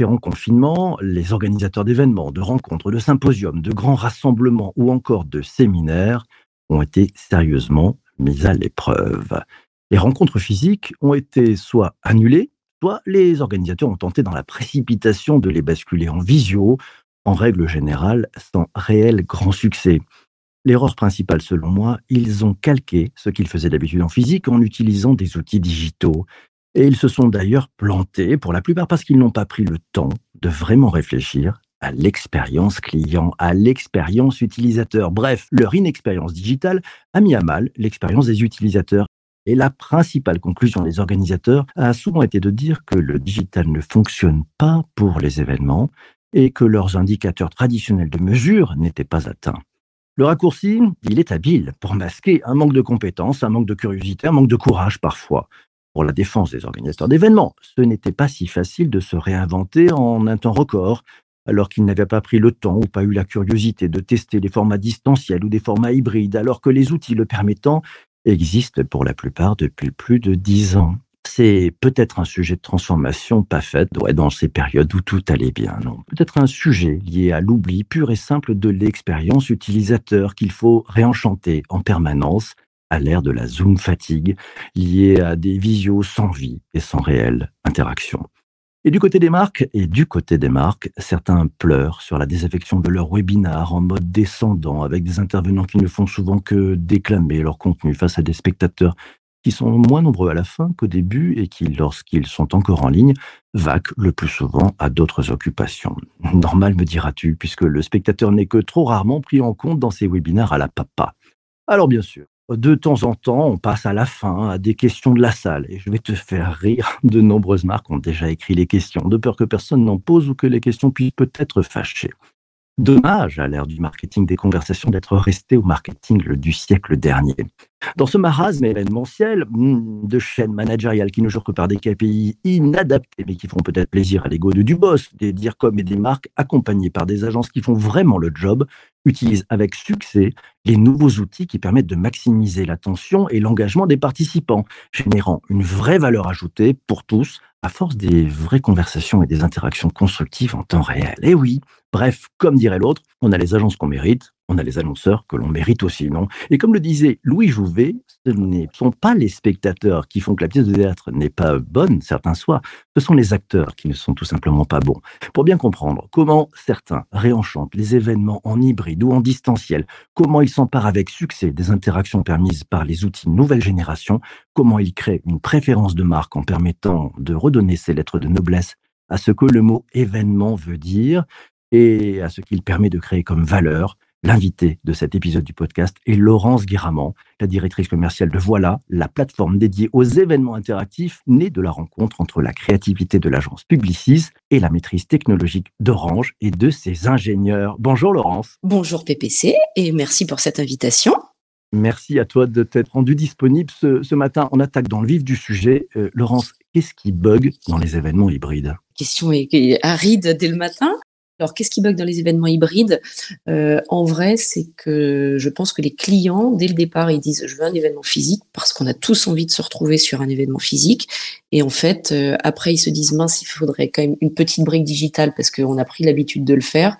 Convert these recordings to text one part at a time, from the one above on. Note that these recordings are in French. différents confinements, les organisateurs d'événements, de rencontres, de symposiums, de grands rassemblements ou encore de séminaires ont été sérieusement mis à l'épreuve. Les rencontres physiques ont été soit annulées, soit les organisateurs ont tenté dans la précipitation de les basculer en visio, en règle générale sans réel grand succès. L'erreur principale, selon moi, ils ont calqué ce qu'ils faisaient d'habitude en physique en utilisant des outils digitaux. Et ils se sont d'ailleurs plantés, pour la plupart parce qu'ils n'ont pas pris le temps de vraiment réfléchir à l'expérience client, à l'expérience utilisateur. Bref, leur inexpérience digitale a mis à mal l'expérience des utilisateurs. Et la principale conclusion des organisateurs a souvent été de dire que le digital ne fonctionne pas pour les événements et que leurs indicateurs traditionnels de mesure n'étaient pas atteints. Le raccourci, il est habile pour masquer un manque de compétences, un manque de curiosité, un manque de courage parfois. Pour la défense des organisateurs d'événements, ce n'était pas si facile de se réinventer en un temps record, alors qu'ils n'avaient pas pris le temps ou pas eu la curiosité de tester des formats distanciels ou des formats hybrides, alors que les outils le permettant existent pour la plupart depuis plus de 10 ans. C'est peut-être un sujet de transformation pas faite dans ces périodes où tout allait bien, non. Peut-être un sujet lié à l'oubli pur et simple de l'expérience utilisateur qu'il faut réenchanter en permanence, à l'ère de la Zoom fatigue, liée à des visios sans vie et sans réelle interaction. Et du côté des marques, certains pleurent sur la désaffection de leur webinar en mode descendant, avec des intervenants qui ne font souvent que déclamer leur contenu face à des spectateurs qui sont moins nombreux à la fin qu'au début et qui, lorsqu'ils sont encore en ligne, vaquent le plus souvent à d'autres occupations. Normal, me diras-tu, puisque le spectateur n'est que trop rarement pris en compte dans ces webinars à la papa. Alors bien sûr, de temps en temps, on passe à la fin à des questions de la salle. Et je vais te faire rire, de nombreuses marques ont déjà écrit les questions, de peur que personne n'en pose ou que les questions puissent peut-être fâcher. Dommage, à l'ère du marketing des conversations, d'être resté au marketing du siècle dernier. Dans ce marasme événementiel de chaînes managériales qui ne jouent que par des KPI inadaptés, mais qui font peut-être plaisir à l'ego du boss, des DIRCOM et des marques accompagnées par des agences qui font vraiment le job, utilisent avec succès les nouveaux outils qui permettent de maximiser l'attention et l'engagement des participants, générant une vraie valeur ajoutée pour tous, à force des vraies conversations et des interactions constructives en temps réel. Et oui, bref, comme dirait l'autre, on a les agences qu'on mérite, on a les annonceurs que l'on mérite aussi, non? Et comme le disait Louis Jouvet, ce ne sont pas les spectateurs qui font que la pièce de théâtre n'est pas bonne, certains soient, ce sont les acteurs qui ne sont tout simplement pas bons. Pour bien comprendre comment certains réenchantent les événements en hybride ou en distanciel, comment ils s'emparent avec succès des interactions permises par les outils nouvelle génération, comment ils créent une préférence de marque en permettant de redonner ses lettres de noblesse à ce que le mot « événement » veut dire et à ce qu'il permet de créer comme valeur. L'invité de cet épisode du podcast est Laurence Guiraman, la directrice commerciale de Voilà, la plateforme dédiée aux événements interactifs née de la rencontre entre la créativité de l'agence Publicis et la maîtrise technologique d'Orange et de ses ingénieurs. Bonjour Laurence. Bonjour PPC et merci pour cette invitation. Merci à toi de t'être rendu disponible ce matin. On attaque dans le vif du sujet. Laurence, qu'est-ce qui bug dans les événements hybrides? Question est aride dès le matin. Alors, qu'est-ce qui bug dans les événements hybrides? En vrai, c'est que je pense que les clients, dès le départ, ils disent « je veux un événement physique » parce qu'on a tous envie de se retrouver sur un événement physique. Et en fait, après, ils se disent « mince, il faudrait quand même une petite brique digitale parce qu'on a pris l'habitude de le faire ».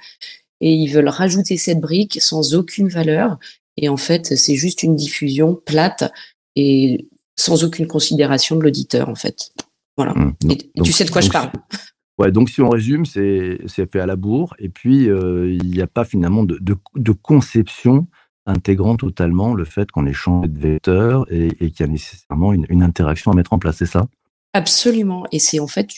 Et ils veulent rajouter cette brique sans aucune valeur. Et en fait, c'est juste une diffusion plate et sans aucune considération de l'auditeur, en fait. Voilà. Donc, tu sais de quoi je parle. Ouais, donc si on résume, c'est fait à la bourre et puis il n'y a pas finalement de conception intégrant totalement le fait qu'on ait changé de vecteur et qu'il y a nécessairement une interaction à mettre en place, c'est ça? Absolument, et c'est en fait,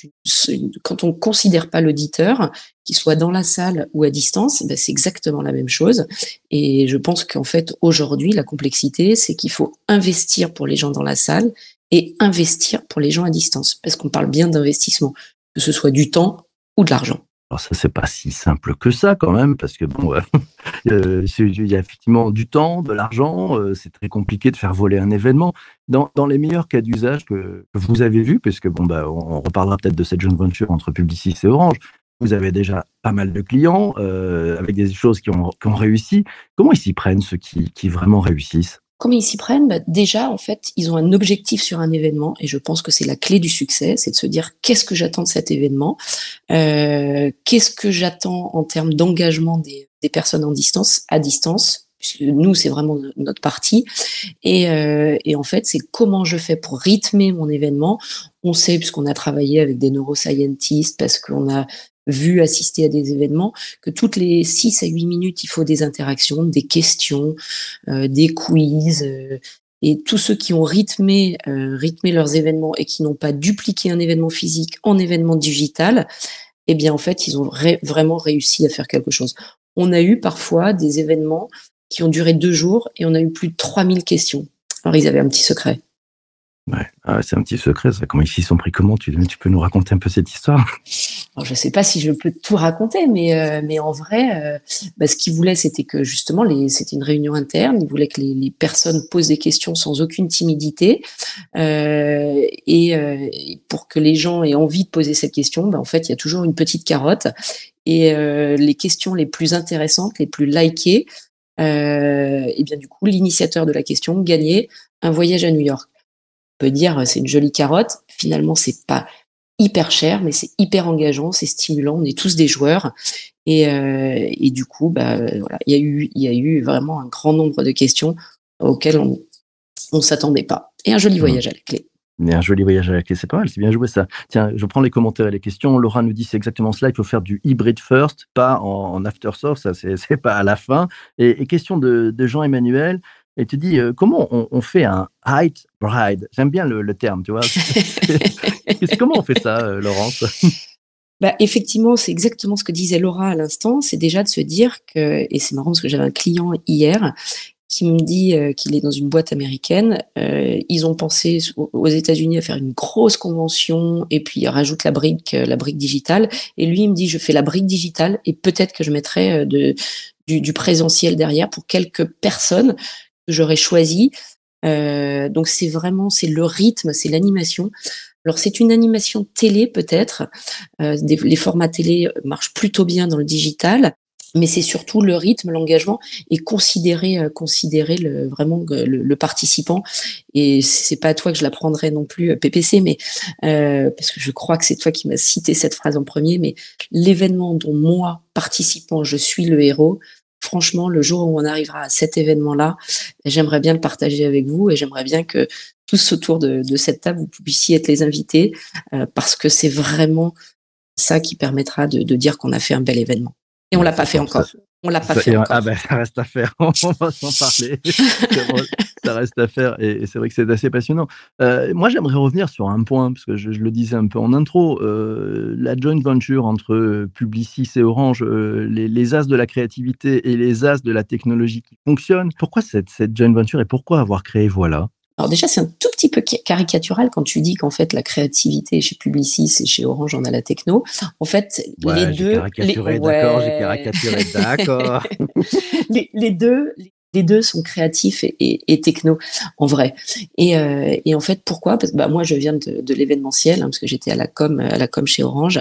quand on ne considère pas l'auditeur, qu'il soit dans la salle ou à distance, ben c'est exactement la même chose. Et je pense qu'en fait, aujourd'hui, la complexité, c'est qu'il faut investir pour les gens dans la salle et investir pour les gens à distance, parce qu'on parle bien d'investissement, que ce soit du temps ou de l'argent. Alors ça, c'est pas si simple que ça quand même, parce que bon, il y a effectivement du temps, de l'argent, c'est très compliqué de faire voler un événement. Dans les meilleurs cas d'usage que vous avez vus, puisque bon, on reparlera peut-être de cette joint venture entre Publicis et Orange, vous avez déjà pas mal de clients avec des choses qui ont réussi. Comment ils s'y prennent, ceux qui vraiment réussissent? Comment ils s'y prennent? Déjà, en fait, ils ont un objectif sur un événement, et je pense que c'est la clé du succès, c'est de se dire qu'est-ce que j'attends de cet événement, qu'est-ce que j'attends en termes d'engagement des personnes à distance, puisque nous, c'est vraiment notre partie, et en fait, c'est comment je fais pour rythmer mon événement. On sait, puisqu'on a travaillé avec des neuroscientists, parce qu'on a vu, assister à des événements, que toutes les 6 à 8 minutes, il faut des interactions, des questions, des quiz, et tous ceux qui ont rythmé leurs événements et qui n'ont pas dupliqué un événement physique en événement digital, eh bien en fait, ils ont vraiment réussi à faire quelque chose. On a eu parfois des événements qui ont duré 2 jours et on a eu plus de 3000 questions. Alors, ils avaient un petit secret. Ouais. Ah, c'est un petit secret, ça. Comment ils s'y sont pris? Comment tu peux nous raconter un peu cette histoire? Alors, je ne sais pas si je peux tout raconter, mais en vrai, ce qu'ils voulaient, c'était que justement, c'était une réunion interne. Ils voulaient que les personnes posent des questions sans aucune timidité, et pour que les gens aient envie de poser cette question, en fait, il y a toujours une petite carotte, et les questions les plus intéressantes, les plus likées, et bien du coup, l'initiateur de la question gagnait un voyage à New York. On peut dire c'est une jolie carotte. Finalement, c'est pas hyper cher, mais c'est hyper engageant, c'est stimulant, on est tous des joueurs, et du coup, voilà, il y a eu vraiment un grand nombre de questions auxquelles on s'attendait pas, et un joli voyage à la clé. Et un joli voyage à la clé, c'est pas mal, c'est bien joué ça. Tiens, je prends les commentaires et les questions. Laura nous dit c'est exactement cela, il faut faire du hybrid first, pas en after soft, ça c'est pas à la fin. Et question de Jean-Emmanuel. Et tu dis, comment on fait un height bride? J'aime bien le terme, tu vois. Comment on fait ça, Laurence? Effectivement, c'est exactement ce que disait Laura à l'instant. C'est déjà de se dire que, et c'est marrant parce que j'avais un client hier qui me dit qu'il est dans une boîte américaine. Ils ont pensé aux États-Unis à faire une grosse convention et puis ils rajoutent la brique digitale. Et lui, il me dit, je fais la brique digitale et peut-être que je mettrai du présentiel derrière pour quelques personnes que j'aurais choisies. Donc, c'est vraiment, c'est le rythme, c'est l'animation. Alors, c'est une animation télé peut-être. Les formats télé marchent plutôt bien dans le digital, mais c'est surtout le rythme, l'engagement et considérer vraiment le participant. Et c'est pas à toi que je la prendrai non plus, PPC, mais parce que je crois que c'est toi qui m'as cité cette phrase en premier, mais l'événement dont moi, participant, je suis le héros, franchement, le jour où on arrivera à cet événement-là, j'aimerais bien le partager avec vous et j'aimerais bien que tous autour de cette table, vous puissiez être les invités, parce que c'est vraiment ça qui permettra de dire qu'on a fait un bel événement. Et on l'a pas fait encore. On l'a pas fait encore. Ah ben, ça reste à faire. On va s'en parler. Ça reste à faire. Et c'est vrai que c'est assez passionnant. Moi, j'aimerais revenir sur un point, parce que je le disais un peu en intro. La joint venture entre Publicis et Orange, les as de la créativité et les as de la technologie qui fonctionnent. Pourquoi cette joint venture et pourquoi avoir créé Voilà? Alors déjà, c'est un tout petit peu caricatural quand tu dis qu'en fait, la créativité chez Publicis et chez Orange, on a la techno. En fait, ouais, les deux... J'ai caricaturé, d'accord. Les deux sont créatifs et techno, en vrai. Et en fait, pourquoi? Parce que moi, je viens de l'événementiel, hein, parce que j'étais à la com chez Orange,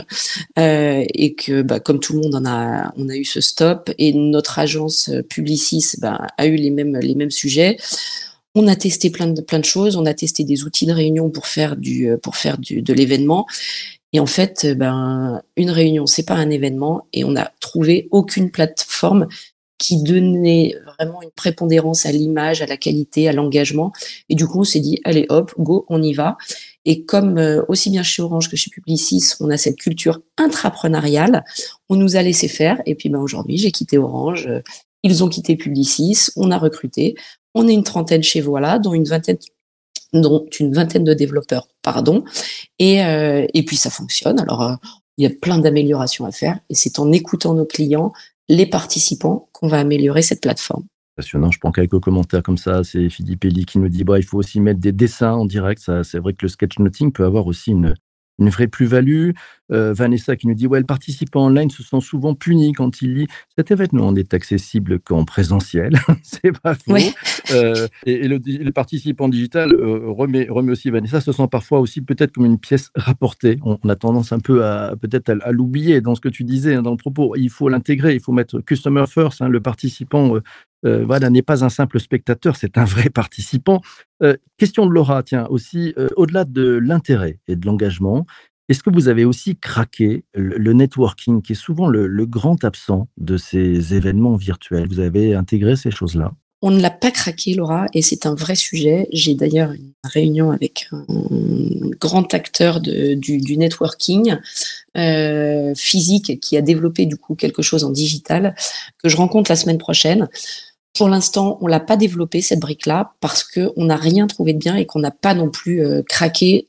et que comme tout le monde, on a eu ce stop, et notre agence Publicis a eu les mêmes sujets. On a testé plein de choses, on a testé des outils de réunion pour faire de l'événement. Et en fait, une réunion, c'est pas un événement, et on n'a trouvé aucune plateforme qui donnait vraiment une prépondérance à l'image, à la qualité, à l'engagement. Et du coup, on s'est dit, allez hop, go, on y va. Et comme aussi bien chez Orange que chez Publicis, on a cette culture intrapreneuriale, on nous a laissé faire. Et puis aujourd'hui, j'ai quitté Orange, ils ont quitté Publicis, on a recruté. On est une trentaine chez Voilà, dont une vingtaine de développeurs, pardon. Et puis ça fonctionne. Alors il y a plein d'améliorations à faire, et c'est en écoutant nos clients, les participants, qu'on va améliorer cette plateforme. Passionnant. Je prends quelques commentaires comme ça. C'est Philippe Ellie qui nous dit il faut aussi mettre des dessins en direct. Ça, c'est vrai que le sketchnoting peut avoir aussi une vraie plus-value. Vanessa qui nous dit « Ouais, les participants online se sont souvent punis quand ils lisent. Cet événement n'est accessible qu'en présentiel. » C'est pas faux. Oui. Et le participant digital remet aussi, Vanessa, se sent parfois aussi peut-être comme une pièce rapportée. On a tendance un peu à l'oublier dans ce que tu disais, hein, dans le propos. Il faut l'intégrer, il faut mettre « customer first », hein, le participant voilà, n'est pas un simple spectateur, c'est un vrai participant. Question de Laura, tiens, aussi, au-delà de l'intérêt et de l'engagement, est-ce que vous avez aussi craqué le networking, qui est souvent le grand absent de ces événements virtuels? Vous avez intégré ces choses-là? On ne l'a pas craqué, Laura, et c'est un vrai sujet. J'ai d'ailleurs une réunion avec un grand acteur du networking physique qui a développé du coup quelque chose en digital que je rencontre la semaine prochaine. Pour l'instant, on ne l'a pas développé, cette brique-là, parce qu'on n'a rien trouvé de bien et qu'on n'a pas non plus craqué,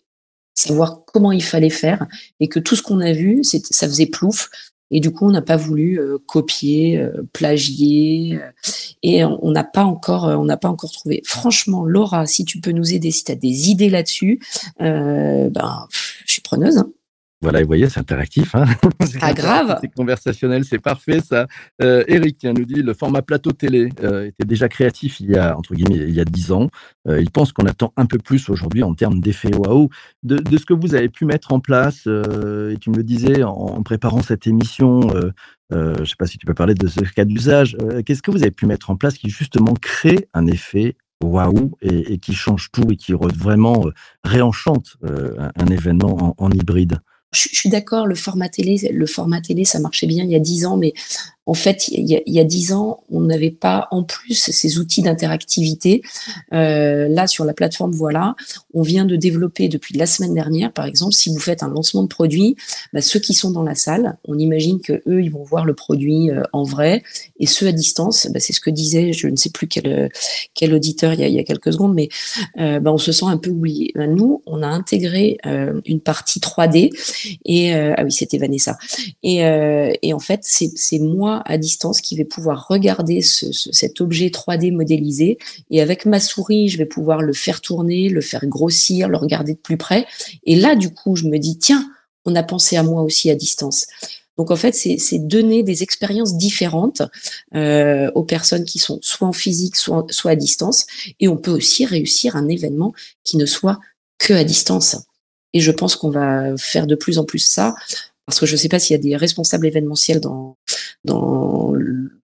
savoir comment il fallait faire, et que tout ce qu'on a vu, ça faisait plouf. Et du coup, on n'a pas voulu copier, plagier, et on n'a pas encore trouvé. Franchement, Laura, si tu peux nous aider, si tu as des idées là-dessus, je suis preneuse. Hein. Voilà, et vous voyez, c'est interactif. Hein, c'est pas grave. C'est conversationnel, c'est parfait, ça. Eric tiens, nous dit, le format plateau télé était déjà créatif il y a, entre guillemets, il y a 10 ans. Il pense qu'on attend un peu plus aujourd'hui en termes d'effet waouh. De ce que vous avez pu mettre en place, et tu me le disais en préparant cette émission, je ne sais pas si tu peux parler de ce cas d'usage, qu'est-ce que vous avez pu mettre en place qui justement crée un effet waouh et qui change tout et qui vraiment réenchante un événement en hybride? Je suis d'accord, le format télé, ça marchait bien il y a 10 ans, mais en fait, il y a 10 ans, on n'avait pas en plus ces outils d'interactivité. Là, sur la plateforme Voilà, on vient de développer depuis la semaine dernière, par exemple, si vous faites un lancement de produit, bah, ceux qui sont dans la salle, on imagine que eux, ils vont voir le produit en vrai, et ceux à distance, bah, c'est ce que disait, je ne sais plus quel auditeur il y a quelques secondes, mais on se sent un peu oublié. Bah, nous, on a intégré une partie 3D. Et ah oui, c'était Vanessa. Et en fait, c'est moi à distance qui vais pouvoir regarder cet objet 3D modélisé. Et avec ma souris, je vais pouvoir le faire tourner, le faire grossir, le regarder de plus près. Et là, du coup, je me dis, tiens, on a pensé à moi aussi à distance. Donc, en fait, c'est donner des expériences différentes aux personnes qui sont soit en physique, soit à distance. Et on peut aussi réussir un événement qui ne soit que à distance. Et je pense qu'on va faire de plus en plus ça, parce que je ne sais pas s'il y a des responsables événementiels dans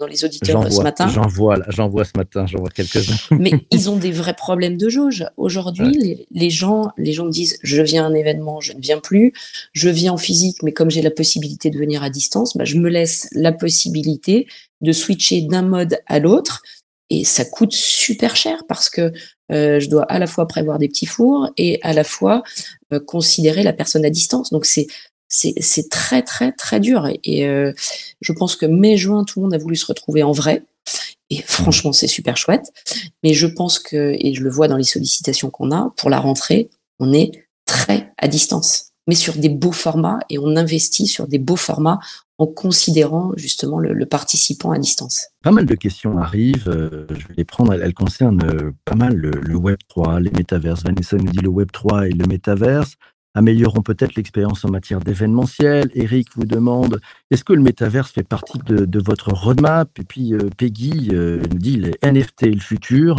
les auditeurs ce matin. J'en vois quelques-uns. Mais ils ont des vrais problèmes de jauge. Aujourd'hui, ouais. les gens disent « je viens à un événement, je ne viens plus, je viens en physique, mais comme j'ai la possibilité de venir à distance, bah, je me laisse la possibilité de switcher d'un mode à l'autre ». Et ça coûte super cher parce que je dois à la fois prévoir des petits fours et à la fois considérer la personne à distance. Donc, c'est très, très, très dur. Et je pense que mai-juin, tout le monde a voulu se retrouver en vrai. Et franchement, c'est super chouette. Mais je pense que, et je le vois dans les sollicitations qu'on a, pour la rentrée, on est très à distance, mais sur des beaux formats. Et on investit sur des beaux formats en considérant justement le participant à distance. Pas mal de questions arrivent, je vais les prendre, elles concernent pas mal le Web3, les métaverses. Vanessa nous dit le Web3 et le métaverse amélioreront peut-être l'expérience en matière d'événementiel. Eric vous demande, est-ce que le métaverse fait partie de votre roadmap? Et puis Peggy nous dit, les NFT et le futur,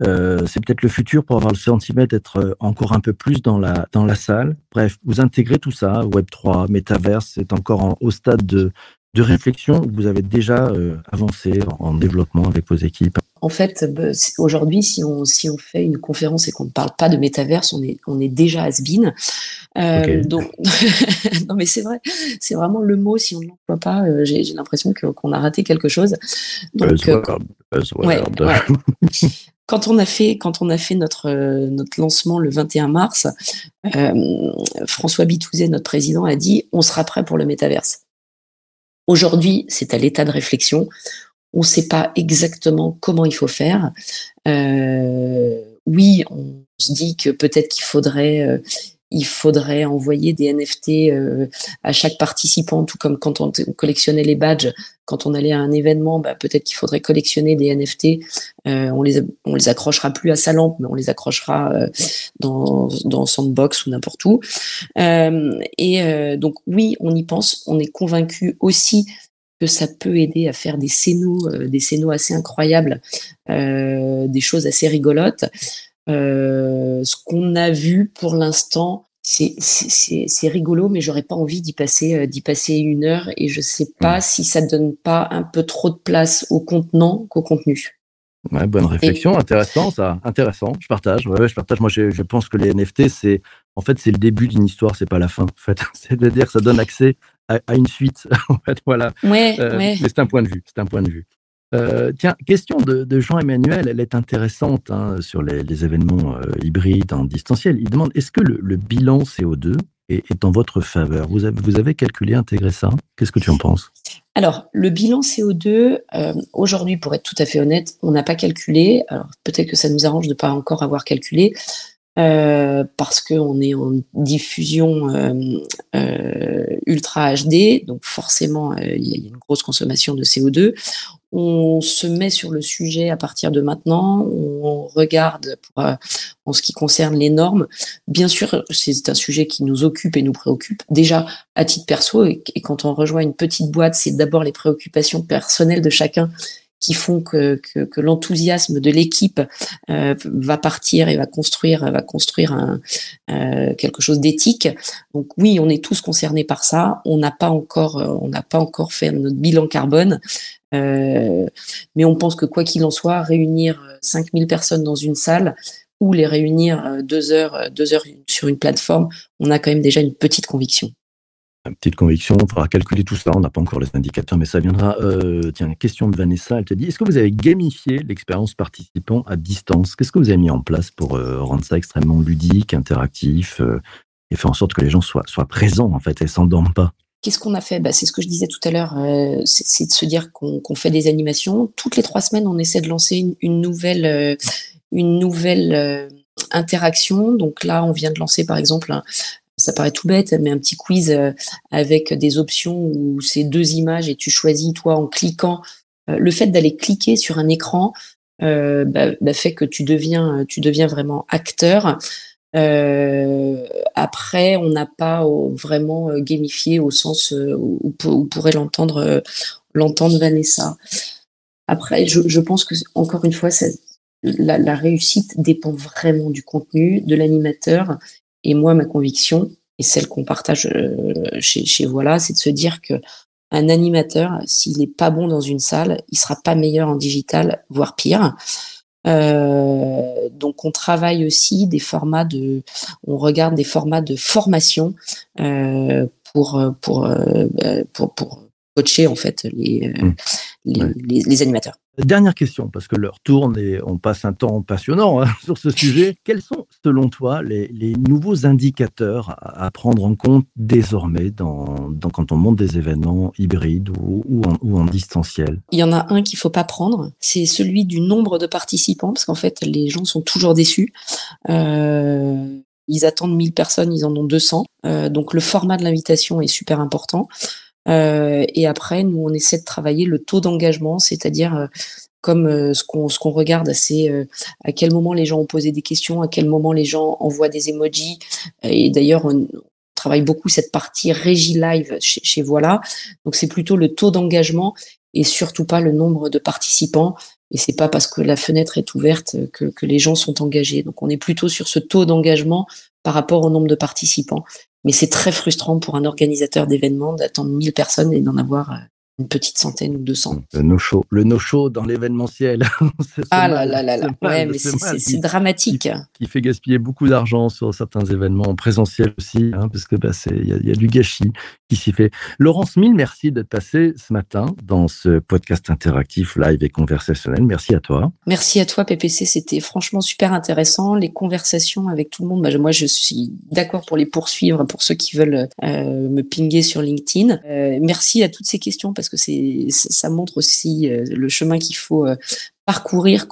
c'est peut-être le futur pour avoir le sentiment d'être encore un peu plus dans la salle. Bref, vous intégrez tout ça, Web3, Métaverse, c'est encore au stade de réflexion. Vous avez déjà avancé en développement avec vos équipes. En fait, aujourd'hui, si on fait une conférence et qu'on ne parle pas de métaverse, on est déjà has-been. Okay. Donc, non mais c'est vrai, c'est vraiment le mot. Si on ne l'emploie pas, j'ai l'impression qu'on a raté quelque chose. Donc, buzzword. Ouais, ouais. Quand on a fait notre lancement le 21 mars, François Bitouzet, notre président, a dit « on sera prêt pour le métaverse ». Aujourd'hui, c'est à l'état de réflexion. On ne sait pas exactement comment il faut faire. Oui, on se dit que peut-être qu'il faudrait il faudrait envoyer des NFT à chaque participant, tout comme quand on collectionnait les badges, quand on allait à un événement, bah, peut-être qu'il faudrait collectionner des NFT. On les accrochera plus à sa lampe, mais on les accrochera dans Sandbox ou n'importe où. Donc oui, on y pense, on est convaincu aussi que ça peut aider à faire des scénos assez incroyables, des choses assez rigolotes. Ce qu'on a vu pour l'instant, c'est rigolo, mais j'aurais pas envie d'y passer une heure, et je sais pas si ça donne pas un peu trop de place au contenant qu'au contenu. Ouais, bonne réflexion, intéressant ça, intéressant. Je partage, je partage. Moi, je pense que les NFT, c'est le début d'une histoire, c'est pas la fin. En fait, c'est-à-dire que ça donne accès à une suite. En fait, voilà. Mais c'est un point de vue. C'est un point de vue. Tiens, question de Jean-Emmanuel, elle est intéressante hein, sur les événements hybrides en distanciel. Il demande, est-ce que le bilan CO2 est en votre faveur? Vous avez calculé, intégré ça? Qu'est-ce que tu en penses? Alors, le bilan CO2, aujourd'hui, pour être tout à fait honnête, on n'a pas calculé. Alors, peut-être que ça nous arrange de ne pas encore avoir calculé, parce qu'on est en diffusion ultra HD, donc forcément, il y a une grosse consommation de CO2. On se met sur le sujet à partir de maintenant, on regarde en ce qui concerne les normes. Bien sûr, c'est un sujet qui nous occupe et nous préoccupe. Déjà, à titre perso, et quand on rejoint une petite boîte, c'est d'abord les préoccupations personnelles de chacun qui font que l'enthousiasme de l'équipe va partir et va construire quelque chose d'éthique. Donc oui, on est tous concernés par ça. On n'a pas encore fait notre bilan carbone. Mais on pense que quoi qu'il en soit, réunir 5000 personnes dans une salle ou les réunir deux heures sur une plateforme, on a quand même déjà une petite conviction. Une petite conviction, il faudra calculer tout ça, on n'a pas encore les indicateurs, mais ça viendra. Tiens, question de Vanessa, elle te dit, est-ce que vous avez gamifié l'expérience participant à distance? Qu'est-ce que vous avez mis en place pour rendre ça extrêmement ludique, interactif, et faire en sorte que les gens soient présents en fait et ne s'endorment pas? Qu'est-ce qu'on a fait? C'est ce que je disais tout à l'heure, c'est de se dire qu'on fait des animations. Toutes les 3 semaines, on essaie de lancer une nouvelle interaction. Donc là, on vient de lancer par exemple ça paraît tout bête, mais un petit quiz avec des options où c'est 2 images et tu choisis, toi, en cliquant. Le fait d'aller cliquer sur un écran fait que tu deviens vraiment acteur. Après, on n'a pas vraiment gamifié au sens où pourrait l'entendre Vanessa. Après, je pense que, encore une fois, la réussite dépend vraiment du contenu, de l'animateur. Et moi, ma conviction, et celle qu'on partage chez Voilà, c'est de se dire qu'un animateur, s'il n'est pas bon dans une salle, il ne sera pas meilleur en digital, voire pire. Donc on travaille aussi on regarde des formats de formation pour coacher en fait les animateurs. Dernière question, parce que l'heure tourne et on passe un temps passionnant sur ce sujet. Quels sont, selon toi, les nouveaux indicateurs à prendre en compte désormais quand on monte des événements hybrides ou en distanciel? Il y en a un qu'il ne faut pas prendre, c'est celui du nombre de participants, parce qu'en fait, les gens sont toujours déçus. Ils attendent 1000 personnes, ils en ont 200. Donc, le format de l'invitation est super important. Et après, nous, on essaie de travailler le taux d'engagement, c'est-à-dire ce qu'on regarde, c'est à quel moment les gens ont posé des questions, à quel moment les gens envoient des emojis. Et d'ailleurs, on travaille beaucoup cette partie régie live chez Voilà. Donc, c'est plutôt le taux d'engagement et surtout pas le nombre de participants. Et c'est pas parce que la fenêtre est ouverte que les gens sont engagés. Donc, on est plutôt sur ce taux d'engagement par rapport au nombre de participants. Mais c'est très frustrant pour un organisateur d'événements d'attendre 1000 personnes et d'en avoir une petite centaine ou 200. Le no-show dans l'événementiel. C'est dramatique. Qui fait gaspiller beaucoup d'argent sur certains événements en présentiel aussi, parce que y a du gâchis qui s'y fait. Laurence, mille merci d'être passée ce matin dans ce podcast interactif, live et conversationnel. Merci à toi. Merci à toi, PPC. C'était franchement super intéressant. Les conversations avec tout le monde, moi, je suis d'accord pour les poursuivre, pour ceux qui veulent me pinguer sur LinkedIn. Merci à toutes ces questions, parce que ça montre aussi le chemin qu'il faut parcourir,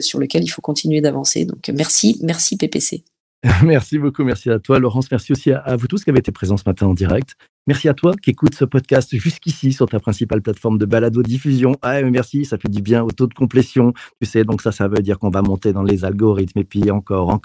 sur lequel il faut continuer d'avancer. Donc merci PPC. Merci beaucoup, merci à toi Laurence, merci aussi à vous tous qui avez été présents ce matin en direct. Merci à toi qui écoutes ce podcast jusqu'ici sur ta principale plateforme de balado-diffusion. Ah, merci, ça fait du bien au taux de complétion, tu sais, donc ça veut dire qu'on va monter dans les algorithmes et puis encore.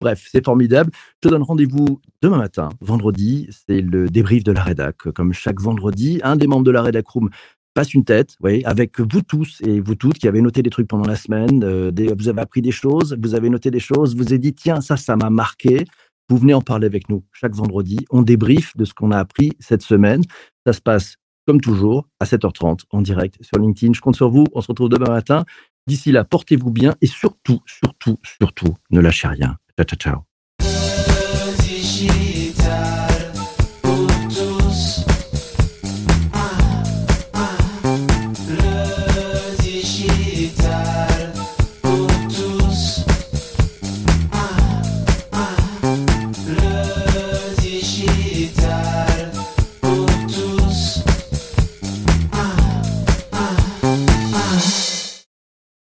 Bref, c'est formidable. Je te donne rendez-vous demain matin, vendredi, c'est le débrief de la rédac. Comme chaque vendredi, un des membres de la rédac room passe une tête, oui, avec vous tous et vous toutes qui avez noté des trucs pendant la semaine, vous avez appris des choses, vous avez noté des choses, vous avez dit tiens, ça m'a marqué, vous venez en parler avec nous chaque vendredi, on débrief de ce qu'on a appris cette semaine, ça se passe comme toujours à 7h30 en direct sur LinkedIn, je compte sur vous, on se retrouve demain matin, d'ici là portez-vous bien et surtout, ne lâchez rien, ciao.